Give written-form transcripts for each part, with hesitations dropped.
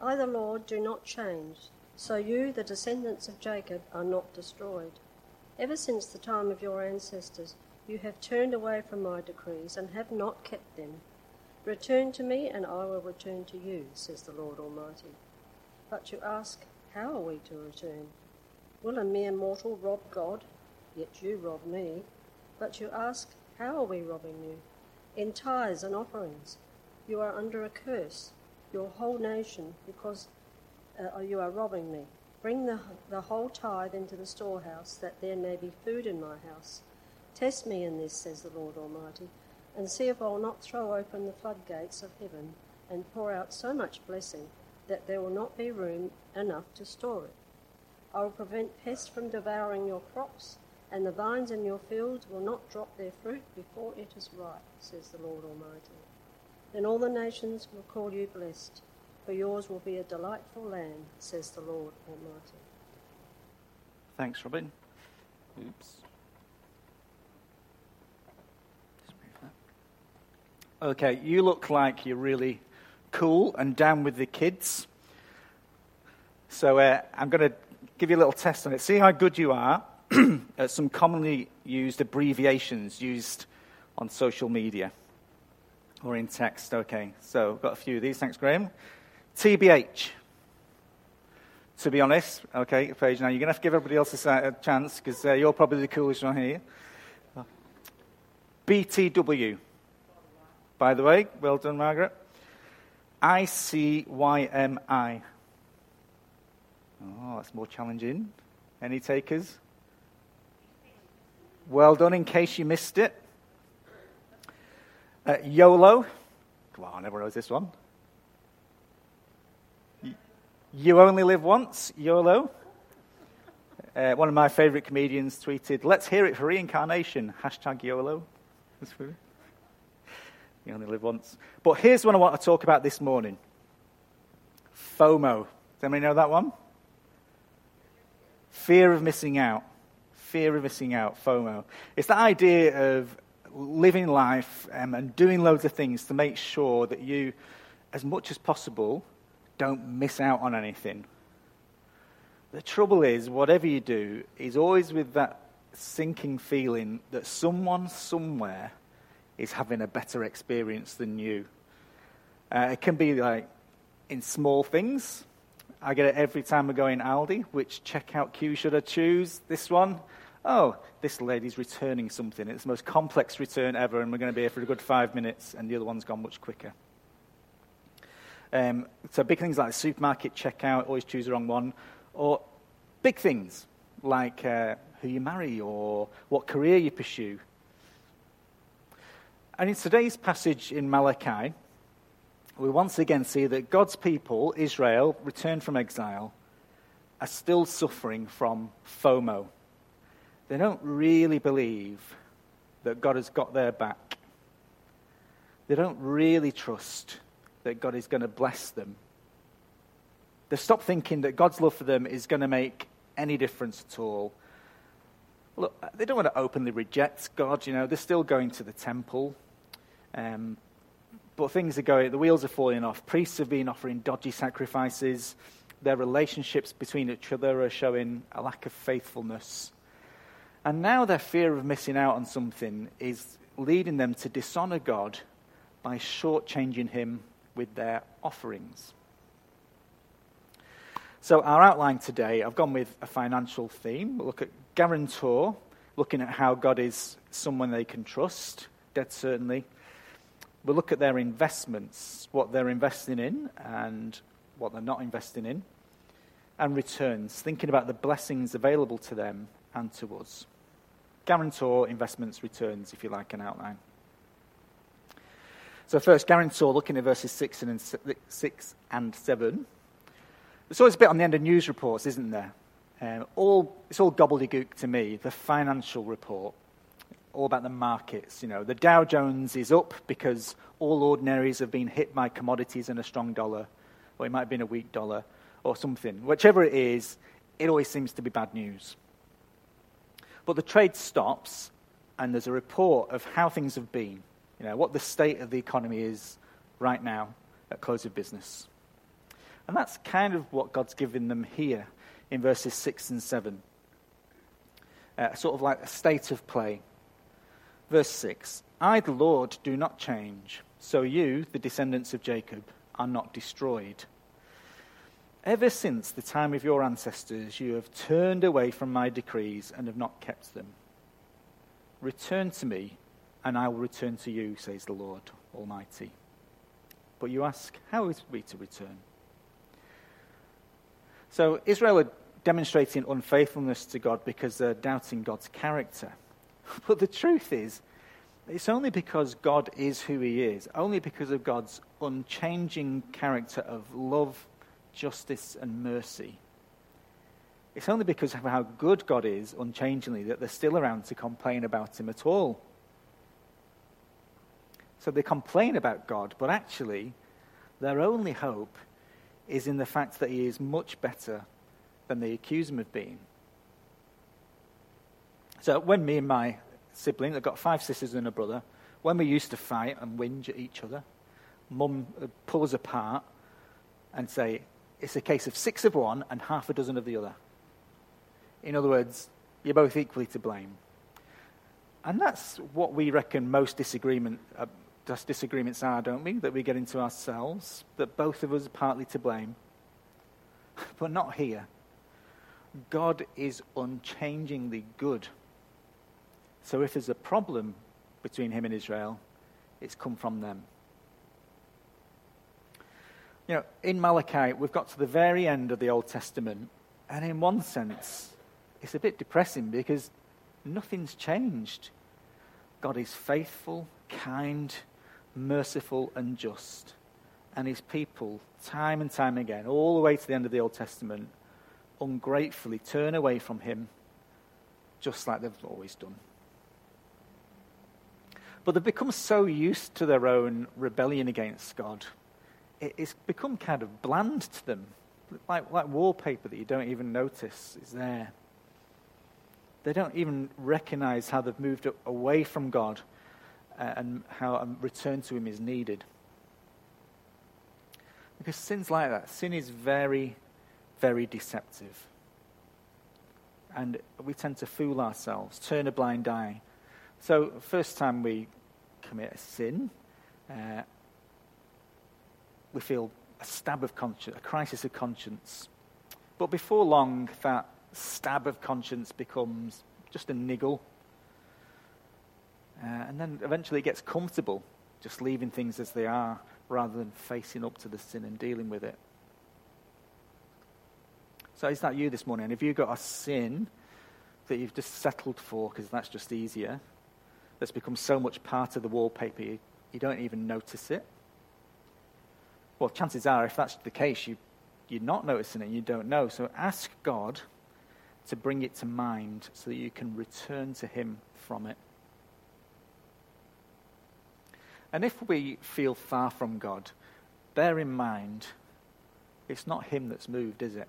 I, the Lord, do not change, so you, the descendants of Jacob, are not destroyed. Ever since the time of your ancestors, you have turned away from my decrees and have not kept them. Return to me, and I will return to you, says the Lord Almighty. But you ask, how are we to return? Will a mere mortal rob God? Yet you rob me. But you ask, how are we robbing you? In tithes and offerings. You are under a curse, your whole nation, because you are robbing me. Bring the whole tithe into the storehouse, that there may be food in my house. Test me in this, says the Lord Almighty, and see if I will not throw open the floodgates of heaven and pour out so much blessing that there will not be room enough to store it. I will prevent pests from devouring your crops, and the vines in your fields will not drop their fruit before it is ripe, says the Lord Almighty. Then all the nations will call you blessed, for yours will be a delightful land, says the Lord Almighty. Thanks, Robin. Oops. Okay, you look like you're really cool and down with the kids. So I'm going to give you a little test on it. See how good you are at some commonly used abbreviations used on social media or in text. Okay, so I've got a few of these. Thanks, Graham. TBH. To be honest, okay, Paige, now you're going to have to give everybody else a chance because you're probably the coolest one here. BTW. By the way, well done, Margaret. ICYMI. Oh, that's more challenging. Any takers? Well done, in case you missed it. YOLO. Come on, everyone knows this one. You only live once, YOLO. One of my favourite comedians tweeted, "Let's hear it for reincarnation, hashtag YOLO." That's weird. You only live once. But here's one I want to talk about this morning. FOMO. Does anybody know that one? Fear of missing out. Fear of missing out, FOMO. It's the idea of living life and doing loads of things to make sure that you, as much as possible, don't miss out on anything. The trouble is, whatever you do, is always with that sinking feeling that someone somewhere is having a better experience than you. It can be like in small things. I get it every time we go in Aldi. Which checkout queue should I choose? This one? Oh, this lady's returning something. It's the most complex return ever, and we're going to be here for a good 5 minutes, and the other one's gone much quicker. So big things like supermarket checkout, always choose the wrong one. Or big things like who you marry or what career you pursue. And in today's passage in Malachi, we once again see that God's people, Israel, returned from exile, are still suffering from FOMO. They don't really believe that God has got their back. They don't really trust that God is going to bless them. They stop thinking that God's love for them is going to make any difference at all. Look, they don't want to openly reject God, you know, they're still going to the temple. But things are going, the wheels are falling off. Priests have been offering dodgy sacrifices. Their relationships between each other are showing a lack of faithfulness. And now their fear of missing out on something is leading them to dishonor God by shortchanging him with their offerings. So our outline today, I've gone with a financial theme. We'll look at guarantor, looking at how God is someone they can trust, dead certainly. We'll look at their investments, what they're investing in and what they're not investing in, and returns, thinking about the blessings available to them and to us. Guarantor, investments, returns, if you like, an outline. So first, guarantor, looking at verses 6 and 7. There's always a bit on the end of news reports, isn't there? It's all gobbledygook to me, the financial report. All about the markets, you know. The Dow Jones is up because all ordinaries have been hit by commodities and a strong dollar, or it might have been a weak dollar, or something. Whichever it is, it always seems to be bad news. But the trade stops, and there's a report of how things have been, you know, what the state of the economy is right now at close of business. And that's kind of what God's given them here in verses 6 and 7. Sort of like a state of play. Verse 6, I, the Lord, do not change, so you, the descendants of Jacob, are not destroyed. Ever since the time of your ancestors, you have turned away from my decrees and have not kept them. Return to me, and I will return to you, says the Lord Almighty. But you ask, how is we to return? So Israel are demonstrating unfaithfulness to God because they're doubting God's character. But the truth is, it's only because God is who he is, only because of God's unchanging character of love, justice, and mercy. It's only because of how good God is, unchangingly, that they're still around to complain about him at all. So they complain about God, but actually, their only hope is in the fact that he is much better than they accuse him of being. So when me and my siblings, I've got 5 sisters and a brother, when we used to fight and whinge at each other, Mum would pull us apart and say, it's a case of 6 of one and half a dozen of the other. In other words, you're both equally to blame. And that's what we reckon most disagreements are, don't we? That we get into ourselves, that both of us are partly to blame. But not here. God is unchangingly good. So if there's a problem between him and Israel, it's come from them. You know, in Malachi, we've got to the very end of the Old Testament, and in one sense, it's a bit depressing because nothing's changed. God is faithful, kind, merciful, and just. And his people, time and time again, all the way to the end of the Old Testament, ungratefully turn away from him, just like they've always done. But they've become so used to their own rebellion against God, it's become kind of bland to them, like wallpaper that you don't even notice is there. They don't even recognize how they've moved away from God and how a return to him is needed. Because sins like that, sin is very, very deceptive. And we tend to fool ourselves, turn a blind eye. So first time we commit a sin, we feel a stab of conscience, a crisis of conscience. But before long, that stab of conscience becomes just a niggle. And then eventually it gets comfortable, just leaving things as they are, rather than facing up to the sin and dealing with it. So is that you this morning? Have you got a sin that you've just settled for because that's just easier, that's become so much part of the wallpaper you don't even notice it? Well, chances are, if that's the case, you're not noticing it and you don't know. So ask God to bring it to mind so that you can return to him from it. And if we feel far from God, bear in mind, it's not him that's moved, is it?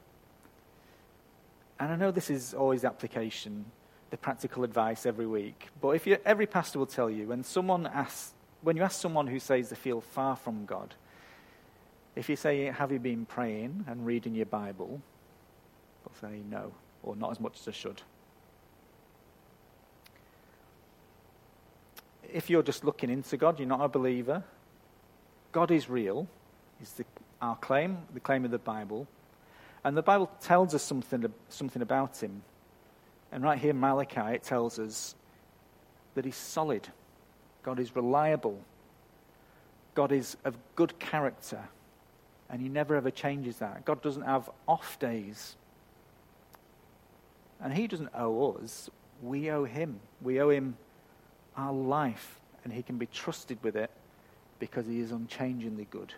And I know this is always application, the practical advice every week, but if every pastor will tell you, when you ask someone who says they feel far from God, if you say, have you been praying and reading your Bible? They'll say no, or not as much as I should. If you're just looking into God, you're not a believer, God is real, is our claim, the claim of the Bible. And the Bible tells us something about him. And right here in Malachi, it tells us that he's solid. God is reliable. God is of good character. And he never ever changes that. God doesn't have off days. And he doesn't owe us. We owe him. We owe him our life. And he can be trusted with it because he is unchangingly good.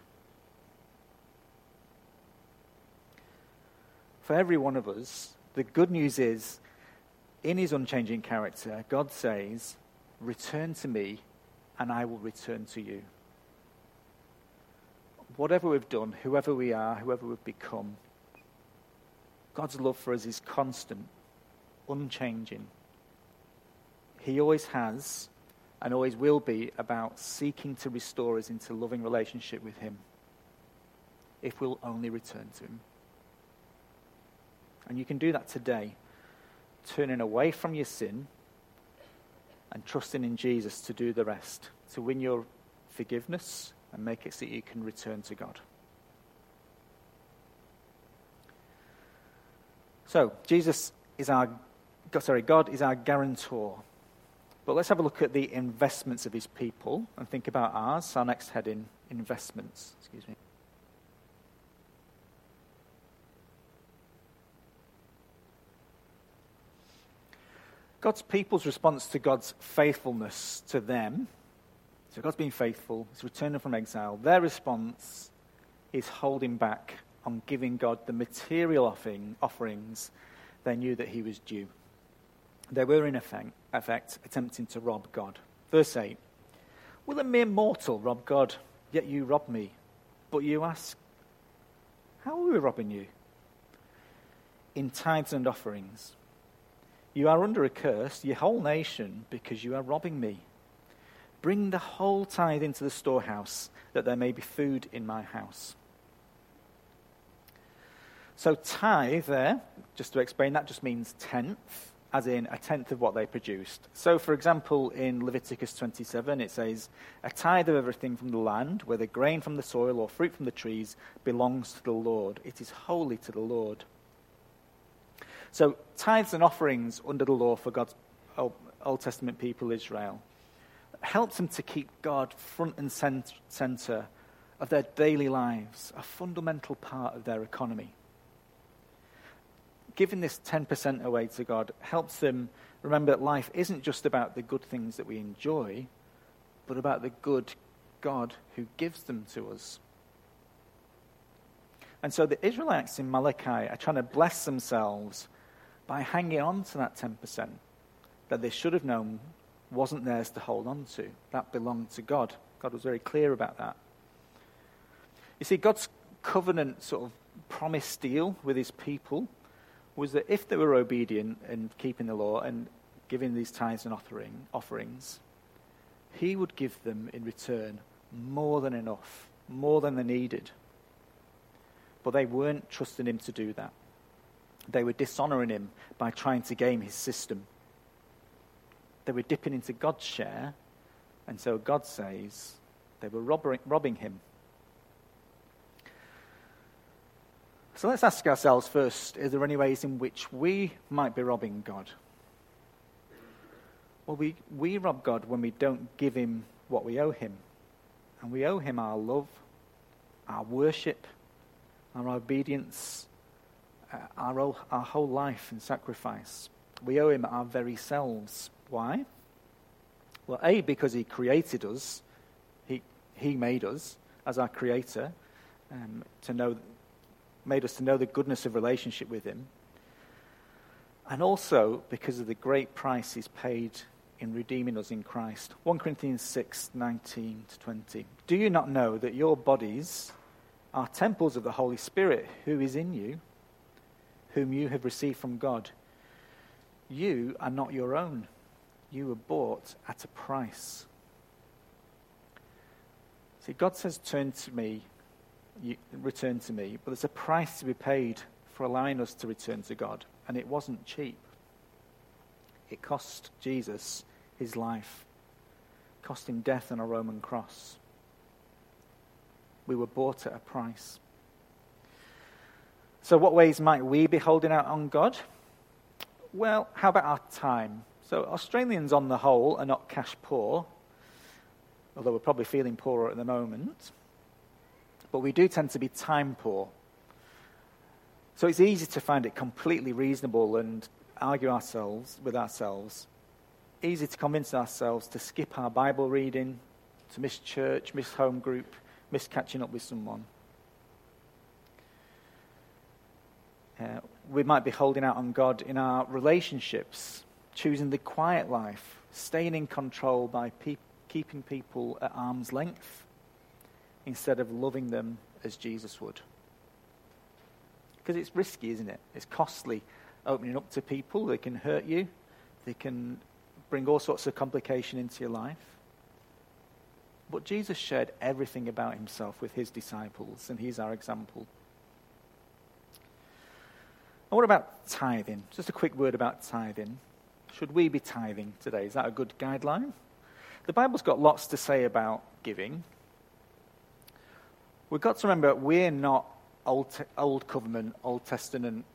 For every one of us, the good news is, in his unchanging character, God says, return to me and I will return to you. Whatever we've done, whoever we are, whoever we've become, God's love for us is constant, unchanging. He always has and always will be about seeking to restore us into loving relationship with him. if we'll only return to him. And you can do that today, turning away from your sin and trusting in Jesus to do the rest, to win your forgiveness and make it so that you can return to God. So, God is our guarantor. But let's have a look at the investments of his people and think about ours. Our next heading, investments. Excuse me. God's people's response to God's faithfulness to them. So God's been faithful. He's returning from exile. Their response is holding back on giving God the material offerings they knew that he was due. They were, in effect, attempting to rob God. Verse 8, will a mere mortal rob God? Yet you rob me. But you ask, how are we robbing you? In tithes and offerings. You are under a curse, your whole nation, because you are robbing me. Bring the whole tithe into the storehouse, that there may be food in my house. So tithe there, just to explain, that just means tenth, as in a tenth of what they produced. So, for example, in Leviticus 27, it says, a tithe of everything from the land, whether grain from the soil or fruit from the trees, belongs to the Lord. It is holy to the Lord. So tithes and offerings under the law for God's Old Testament people, Israel, helps them to keep God front and center of their daily lives, a fundamental part of their economy. Giving this 10% away to God helps them remember that life isn't just about the good things that we enjoy, but about the good God who gives them to us. And so the Israelites in Malachi are trying to bless themselves by hanging on to that 10% that they should have known wasn't theirs to hold on to. That belonged to God. God was very clear about that. You see, God's covenant sort of promise deal with his people was that if they were obedient and keeping the law and giving these tithes and offerings, he would give them in return more than enough, more than they needed. But they weren't trusting him to do that. They were dishonoring him by trying to game his system. They were dipping into God's share, and so God says they were robbing him. So let's ask ourselves first, are there any ways in which we might be robbing God? Well, we rob God when we don't give him what we owe him. And we owe him our love, our worship, our obedience, our whole life and sacrifice. We owe him our very selves. Why? Well, A, because he created us. He made us as our creator, made us to know the goodness of relationship with him. And also because of the great price he's paid in redeeming us in Christ. 1 Corinthians 6:19-20. Do you not know that your bodies are temples of the Holy Spirit who is in you, whom you have received from God? You are not your own. You were bought at a price. See, God says, return to me, but there's a price to be paid for allowing us to return to God, and it wasn't cheap. It cost Jesus his life, cost him death on a Roman cross. We were bought at a price. So what ways might we be holding out on God? Well, how about our time? So Australians on the whole are not cash poor, although we're probably feeling poorer at the moment. But we do tend to be time poor. So it's easy to find it completely reasonable and argue with ourselves. Easy to convince ourselves to skip our Bible reading, to miss church, miss home group, miss catching up with someone. We might be holding out on God in our relationships, choosing the quiet life, staying in control by keeping people at arm's length instead of loving them as Jesus would. Because it's risky, isn't it? It's costly opening up to people. They can hurt you. They can bring all sorts of complication into your life. But Jesus shared everything about himself with his disciples, and he's our example. And what about tithing? Just a quick word about tithing. Should we be tithing today? Is that a good guideline? The Bible's got lots to say about giving. We've got to remember we're not Old Covenant, Old Testament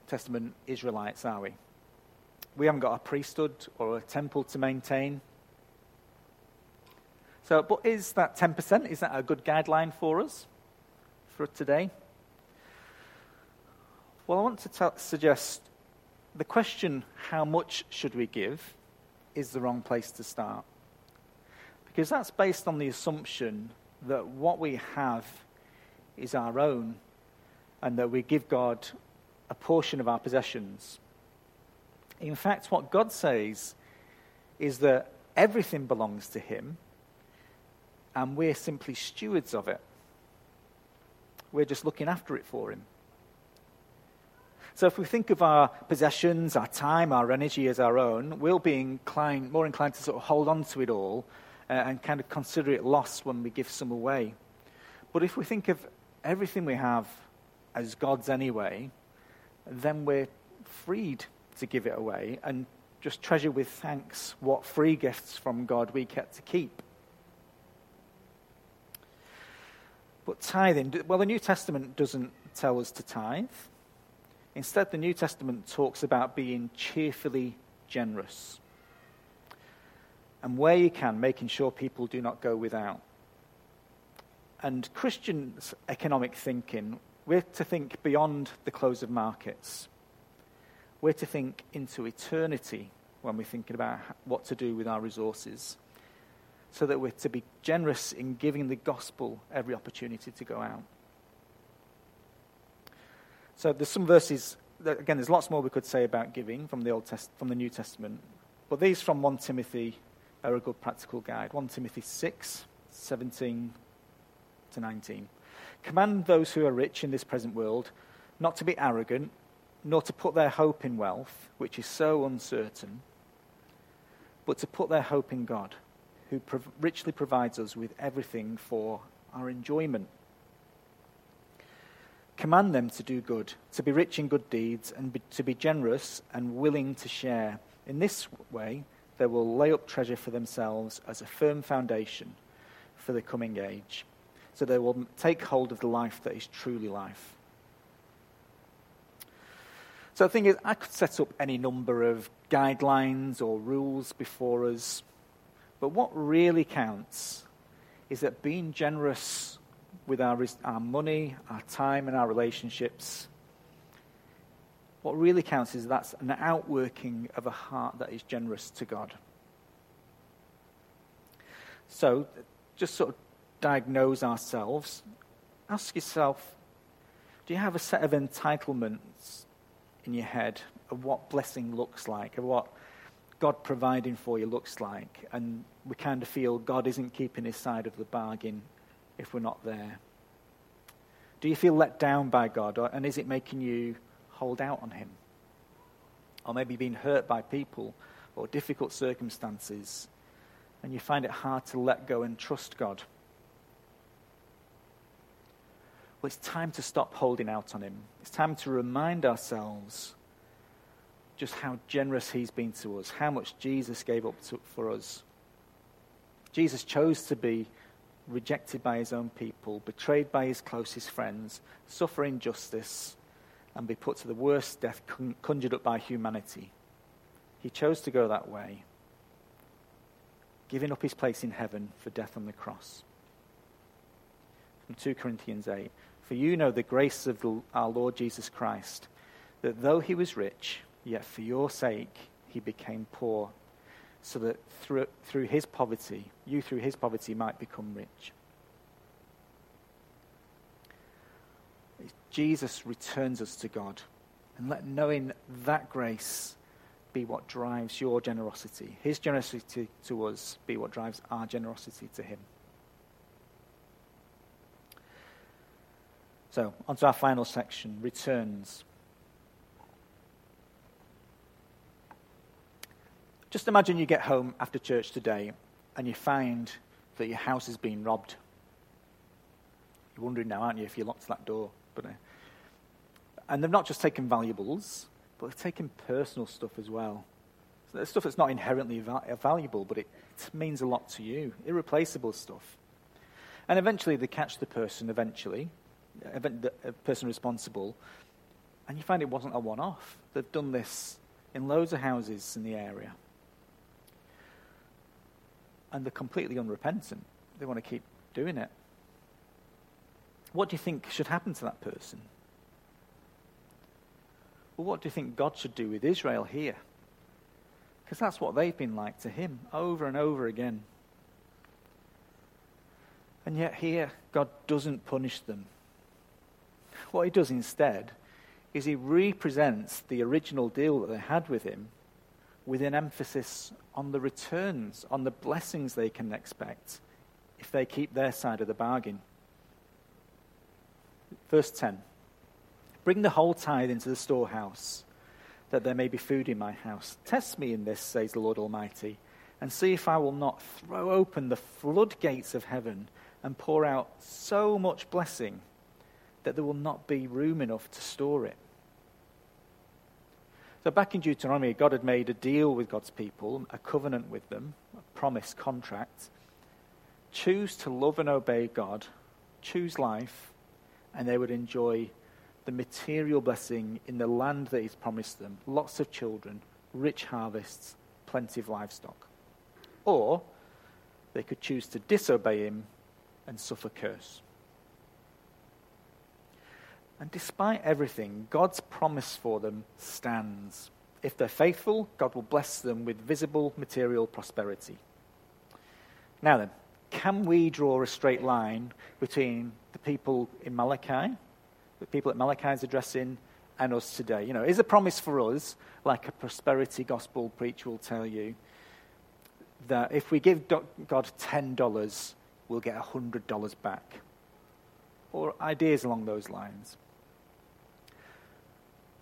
Israelites, are we? We haven't got a priesthood or a temple to maintain. So, but is that 10%? Is that a good guideline for us for today? Well, I want to suggest the question, how much should we give, is the wrong place to start. Because that's based on the assumption that what we have is our own and that we give God a portion of our possessions. In fact, what God says is that everything belongs to him and we're simply stewards of it. We're just looking after it for him. So if we think of our possessions, our time, our energy as our own, we'll be more inclined to sort of hold on to it all and kind of consider it lost when we give some away. But if we think of everything we have as God's anyway, then we're freed to give it away and just treasure with thanks what free gifts from God we get to keep. But tithing, well, the New Testament doesn't tell us to tithe. Instead, the New Testament talks about being cheerfully generous. And where you can, making sure people do not go without. And Christian economic thinking, we're to think beyond the close of markets. We're to think into eternity when we're thinking about what to do with our resources, so that we're to be generous in giving the gospel every opportunity to go out. So there's some verses, that, again, there's lots more we could say about giving from the New Testament, but these from 1 Timothy are a good practical guide. 1 Timothy 6, 17 to 19. Command those who are rich in this present world not to be arrogant, nor to put their hope in wealth, which is so uncertain, but to put their hope in God, who richly provides us with everything for our enjoyment. Command them to do good, to be rich in good deeds, and to be generous and willing to share. In this way, they will lay up treasure for themselves as a firm foundation for the coming age, so they will take hold of the life that is truly life. So the thing is, I could set up any number of guidelines or rules before us, but what really counts is that being generous with our money, our time, and our relationships, what really counts is that's an outworking of a heart that is generous to God. So just sort of diagnose ourselves. Ask yourself, do you have a set of entitlements in your head of what blessing looks like, of what God providing for you looks like, and we kind of feel God isn't keeping his side of the bargain if we're not there? Do you feel let down by God, and is it making you hold out on him? Or maybe being hurt by people or difficult circumstances, and you find it hard to let go and trust God? Well, it's time to stop holding out on him. It's time to remind ourselves just how generous he's been to us, how much Jesus gave up for us. Jesus chose to be rejected by his own people, betrayed by his closest friends, suffer injustice, and be put to the worst death conjured up by humanity. He chose to go that way, giving up his place in heaven for death on the cross. From 2 Corinthians 8, for you know the grace of our Lord Jesus Christ, that though he was rich, yet for your sake he became poor, so that through his poverty might become rich. Jesus returns us to God, and let knowing that grace be what drives your generosity. His generosity to us be what drives our generosity to him. So, on to our final section, returns. Just imagine you get home after church today and you find that your house is being robbed. You're wondering now, aren't you, if you locked that door? But and they've not just taken valuables, but they've taken personal stuff as well. So there's stuff that's not inherently valuable, but it means a lot to you. Irreplaceable stuff. And eventually they catch the person, the person responsible, and you find it wasn't a one-off. They've done this in loads of houses in the area. And they're completely unrepentant. They want to keep doing it. What do you think should happen to that person? Well, what do you think God should do with Israel here? Because that's what they've been like to him over and over again. And yet here, God doesn't punish them. What he does instead is he represents the original deal that they had with him with an emphasis on the returns, on the blessings they can expect if they keep their side of the bargain. Verse 10, bring the whole tithe into the storehouse, that there may be food in my house. Test me in this, says the Lord Almighty, and see if I will not throw open the floodgates of heaven and pour out so much blessing that there will not be room enough to store it. So back in Deuteronomy, God had made a deal with God's people, a covenant with them, a promise, contract. Choose to love and obey God, choose life, and they would enjoy the material blessing in the land that he's promised them. Lots of children, rich harvests, plenty of livestock. Or they could choose to disobey him and suffer curse. And despite everything, God's promise for them stands. If they're faithful, God will bless them with visible material prosperity. Now then, can we draw a straight line between the people in Malachi, the people that Malachi is addressing, and us today? You know, is a promise for us, like a prosperity gospel preacher will tell you, that if we give God $10, we'll get $100 back? Or ideas along those lines?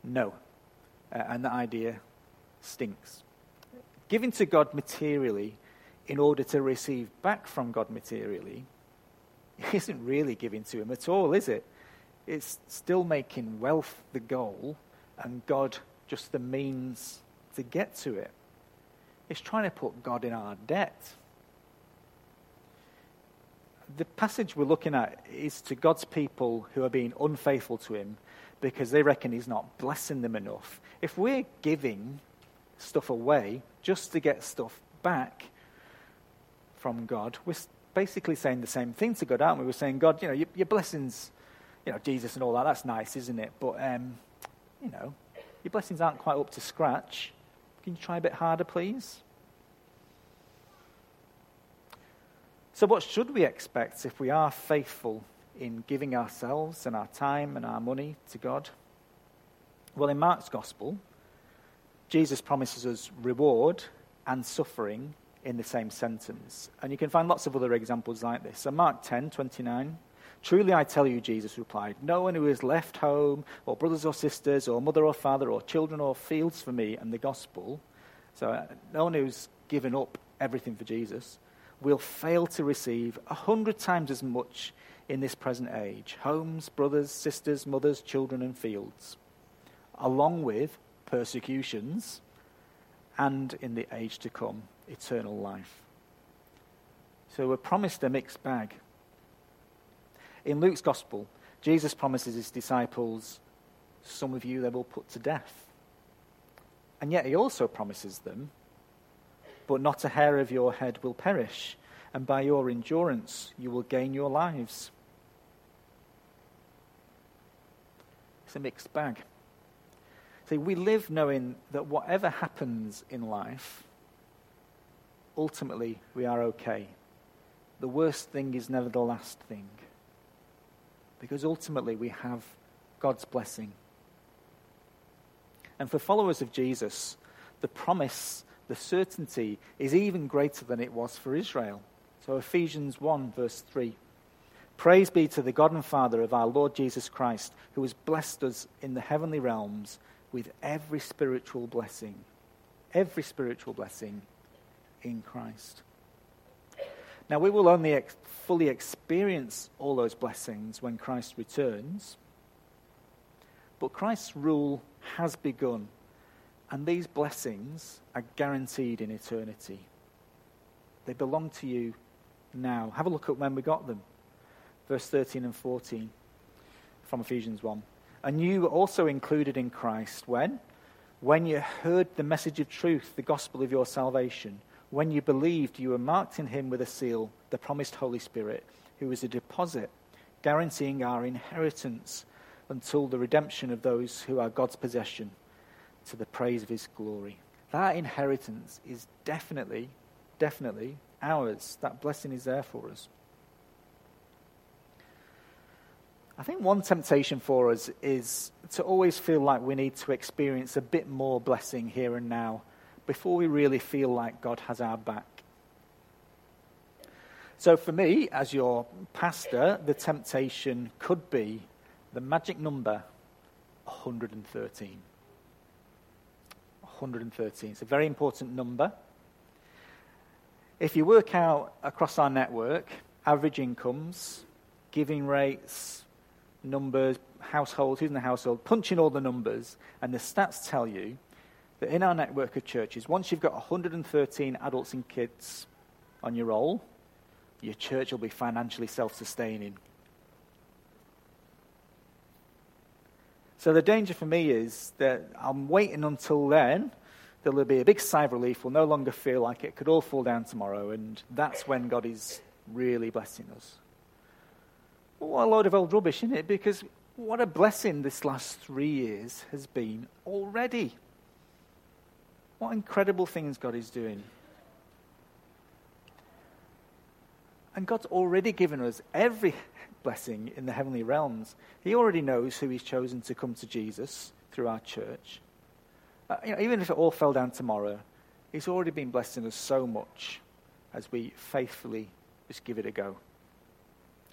No. And that idea stinks. Giving to God materially in order to receive back from God materially isn't really giving to him at all, is it? It's still making wealth the goal and God just the means to get to it. It's trying to put God in our debt. The passage we're looking at is to God's people who are being unfaithful to him because they reckon he's not blessing them enough. If we're giving stuff away just to get stuff back from God, we're basically saying the same thing to God, aren't we? We're saying, God, you know, your blessings, you know, Jesus and all that, that's nice, isn't it? But, you know, your blessings aren't quite up to scratch. Can you try a bit harder, please? So what should we expect if we are faithful in giving ourselves and our time and our money to God? Well, in Mark's gospel, Jesus promises us reward and suffering in the same sentence. And you can find lots of other examples like this. So Mark 10:29, truly I tell you, Jesus replied, no one who has left home or brothers or sisters or mother or father or children or fields for me and the gospel, so no one who's given up everything for Jesus, will fail to receive 100 times as much in this present age, homes, brothers, sisters, mothers, children, and fields, along with persecutions, and in the age to come, eternal life. So we're promised a mixed bag. In Luke's gospel, Jesus promises his disciples, some of you they will put to death. And yet he also promises them, but not a hair of your head will perish, and by your endurance you will gain your lives. It's a mixed bag. See, we live knowing that whatever happens in life, ultimately we are okay. The worst thing is never the last thing, because ultimately we have God's blessing. And for followers of Jesus, the promise, the certainty is even greater than it was for Israel. So Ephesians 1 verse 3. Praise be to the God and Father of our Lord Jesus Christ, who has blessed us in the heavenly realms with every spiritual blessing in Christ. Now, we will only fully experience all those blessings when Christ returns. But Christ's rule has begun, and these blessings are guaranteed in eternity. They belong to you now. Have a look at when we got them. Verse 13 and 14 from Ephesians 1. And you were also included in Christ when? When you heard the message of truth, the gospel of your salvation. When you believed, you were marked in him with a seal, the promised Holy Spirit, who is a deposit, guaranteeing our inheritance until the redemption of those who are God's possession, to the praise of his glory. That inheritance is definitely ours. That blessing is there for us. I think one temptation for us is to always feel like we need to experience a bit more blessing here and now before we really feel like God has our back. So for me, as your pastor, the temptation could be the magic number 113. 113. It's a very important number. If you work out across our network, average incomes, giving rates, numbers, households, who's in the household, punch in all the numbers, and the stats tell you that in our network of churches, once you've got 113 adults and kids on your roll, your church will be financially self-sustaining. So the danger for me is that I'm waiting until then, there'll be a big sigh of relief, we'll no longer feel like it could all fall down tomorrow, and that's when God is really blessing us. But what a load of old rubbish, isn't it? Because what a blessing this last 3 years has been already. What incredible things God is doing. And God's already given us every blessing in the heavenly realms. He already knows who he's chosen to come to Jesus through our church. Even if it all fell down tomorrow, he's already been blessing us so much as we faithfully just give it a go.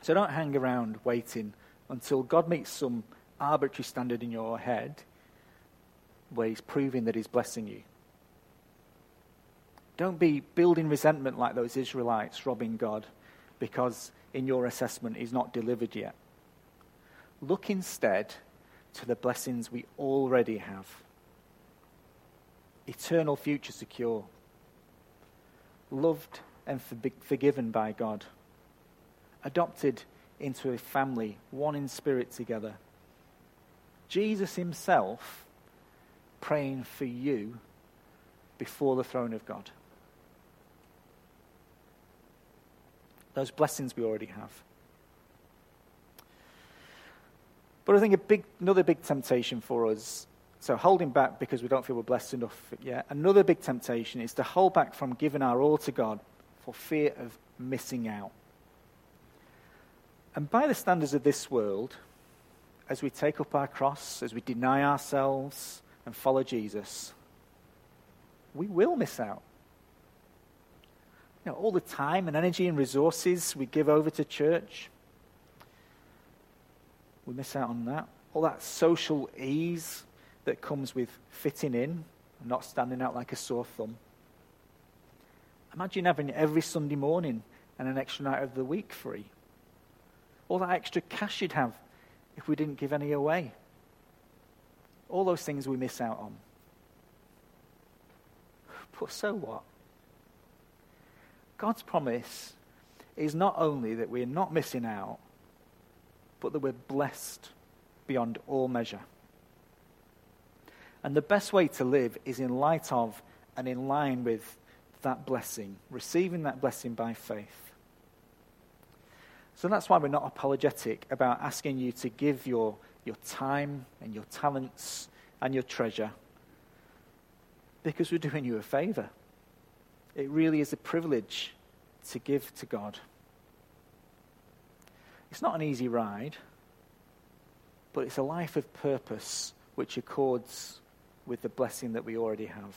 So don't hang around waiting until God meets some arbitrary standard in your head where he's proving that he's blessing you. Don't be building resentment like those Israelites robbing God because in your assessment he's not delivered yet. Look instead to the blessings we already have. Eternal future secure. Loved and forgiven by God. Adopted into a family, one in spirit together. Jesus himself praying for you before the throne of God. Those blessings we already have. But I think another big temptation for us, so holding back because we don't feel we're blessed enough yet, another big temptation is to hold back from giving our all to God for fear of missing out. And by the standards of this world, as we take up our cross, as we deny ourselves and follow Jesus, we will miss out. You know, all the time and energy and resources we give over to church, we miss out on that. All that social ease that comes with fitting in and not standing out like a sore thumb. Imagine having every Sunday morning and an extra night of the week free. All that extra cash you'd have if we didn't give any away. All those things we miss out on. But so what? God's promise is not only that we're not missing out, but that we're blessed beyond all measure. And the best way to live is in light of and in line with that blessing, receiving that blessing by faith. So that's why we're not apologetic about asking you to give your time and your talents and your treasure, because we're doing you a favor. It really is a privilege to give to God. It's not an easy ride, but it's a life of purpose which accords with the blessing that we already have.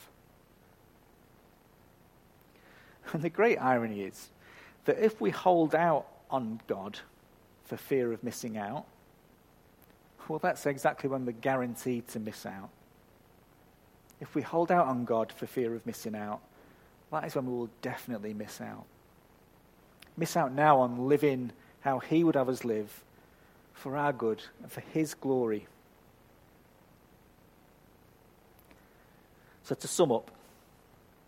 And the great irony is that if we hold out on God for fear of missing out, well, that's exactly when we're guaranteed to miss out. If we hold out on God for fear of missing out, that is when we will definitely miss out. miss out now on living how he would have us live for our good and for his glory. So to sum up,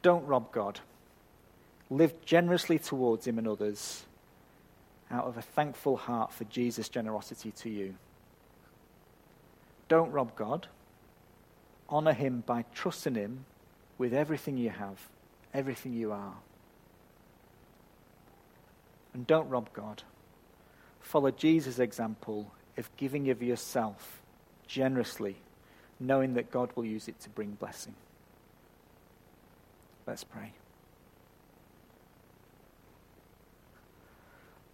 don't rob God. Live generously towards him and others out of a thankful heart for Jesus' generosity to you. Don't rob God. Honor him by trusting him with everything you have, everything you are. And don't rob God. Follow Jesus' example of giving of yourself generously, knowing that God will use it to bring blessing. Let's pray.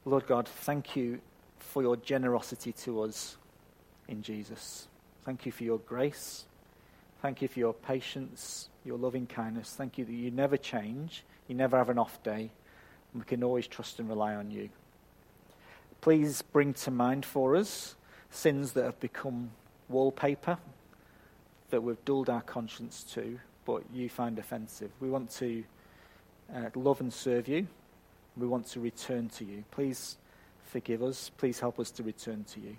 Lord God, thank you for your generosity to us in Jesus. Thank you for your grace. Thank you for your patience, your loving kindness. Thank you that you never change, you never have an off day, and we can always trust and rely on you. Please bring to mind for us sins that have become wallpaper, that we've dulled our conscience to, but you find offensive. We want to love and serve you. We want to return to you. Please forgive us. Please help us to return to you.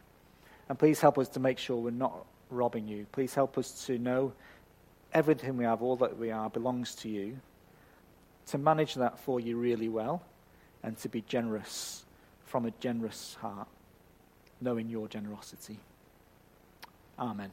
And please help us to make sure we're not robbing you. Please help us to know everything we have, all that we are, belongs to you, to manage that for you really well, and to be generous from a generous heart, knowing your generosity. Amen.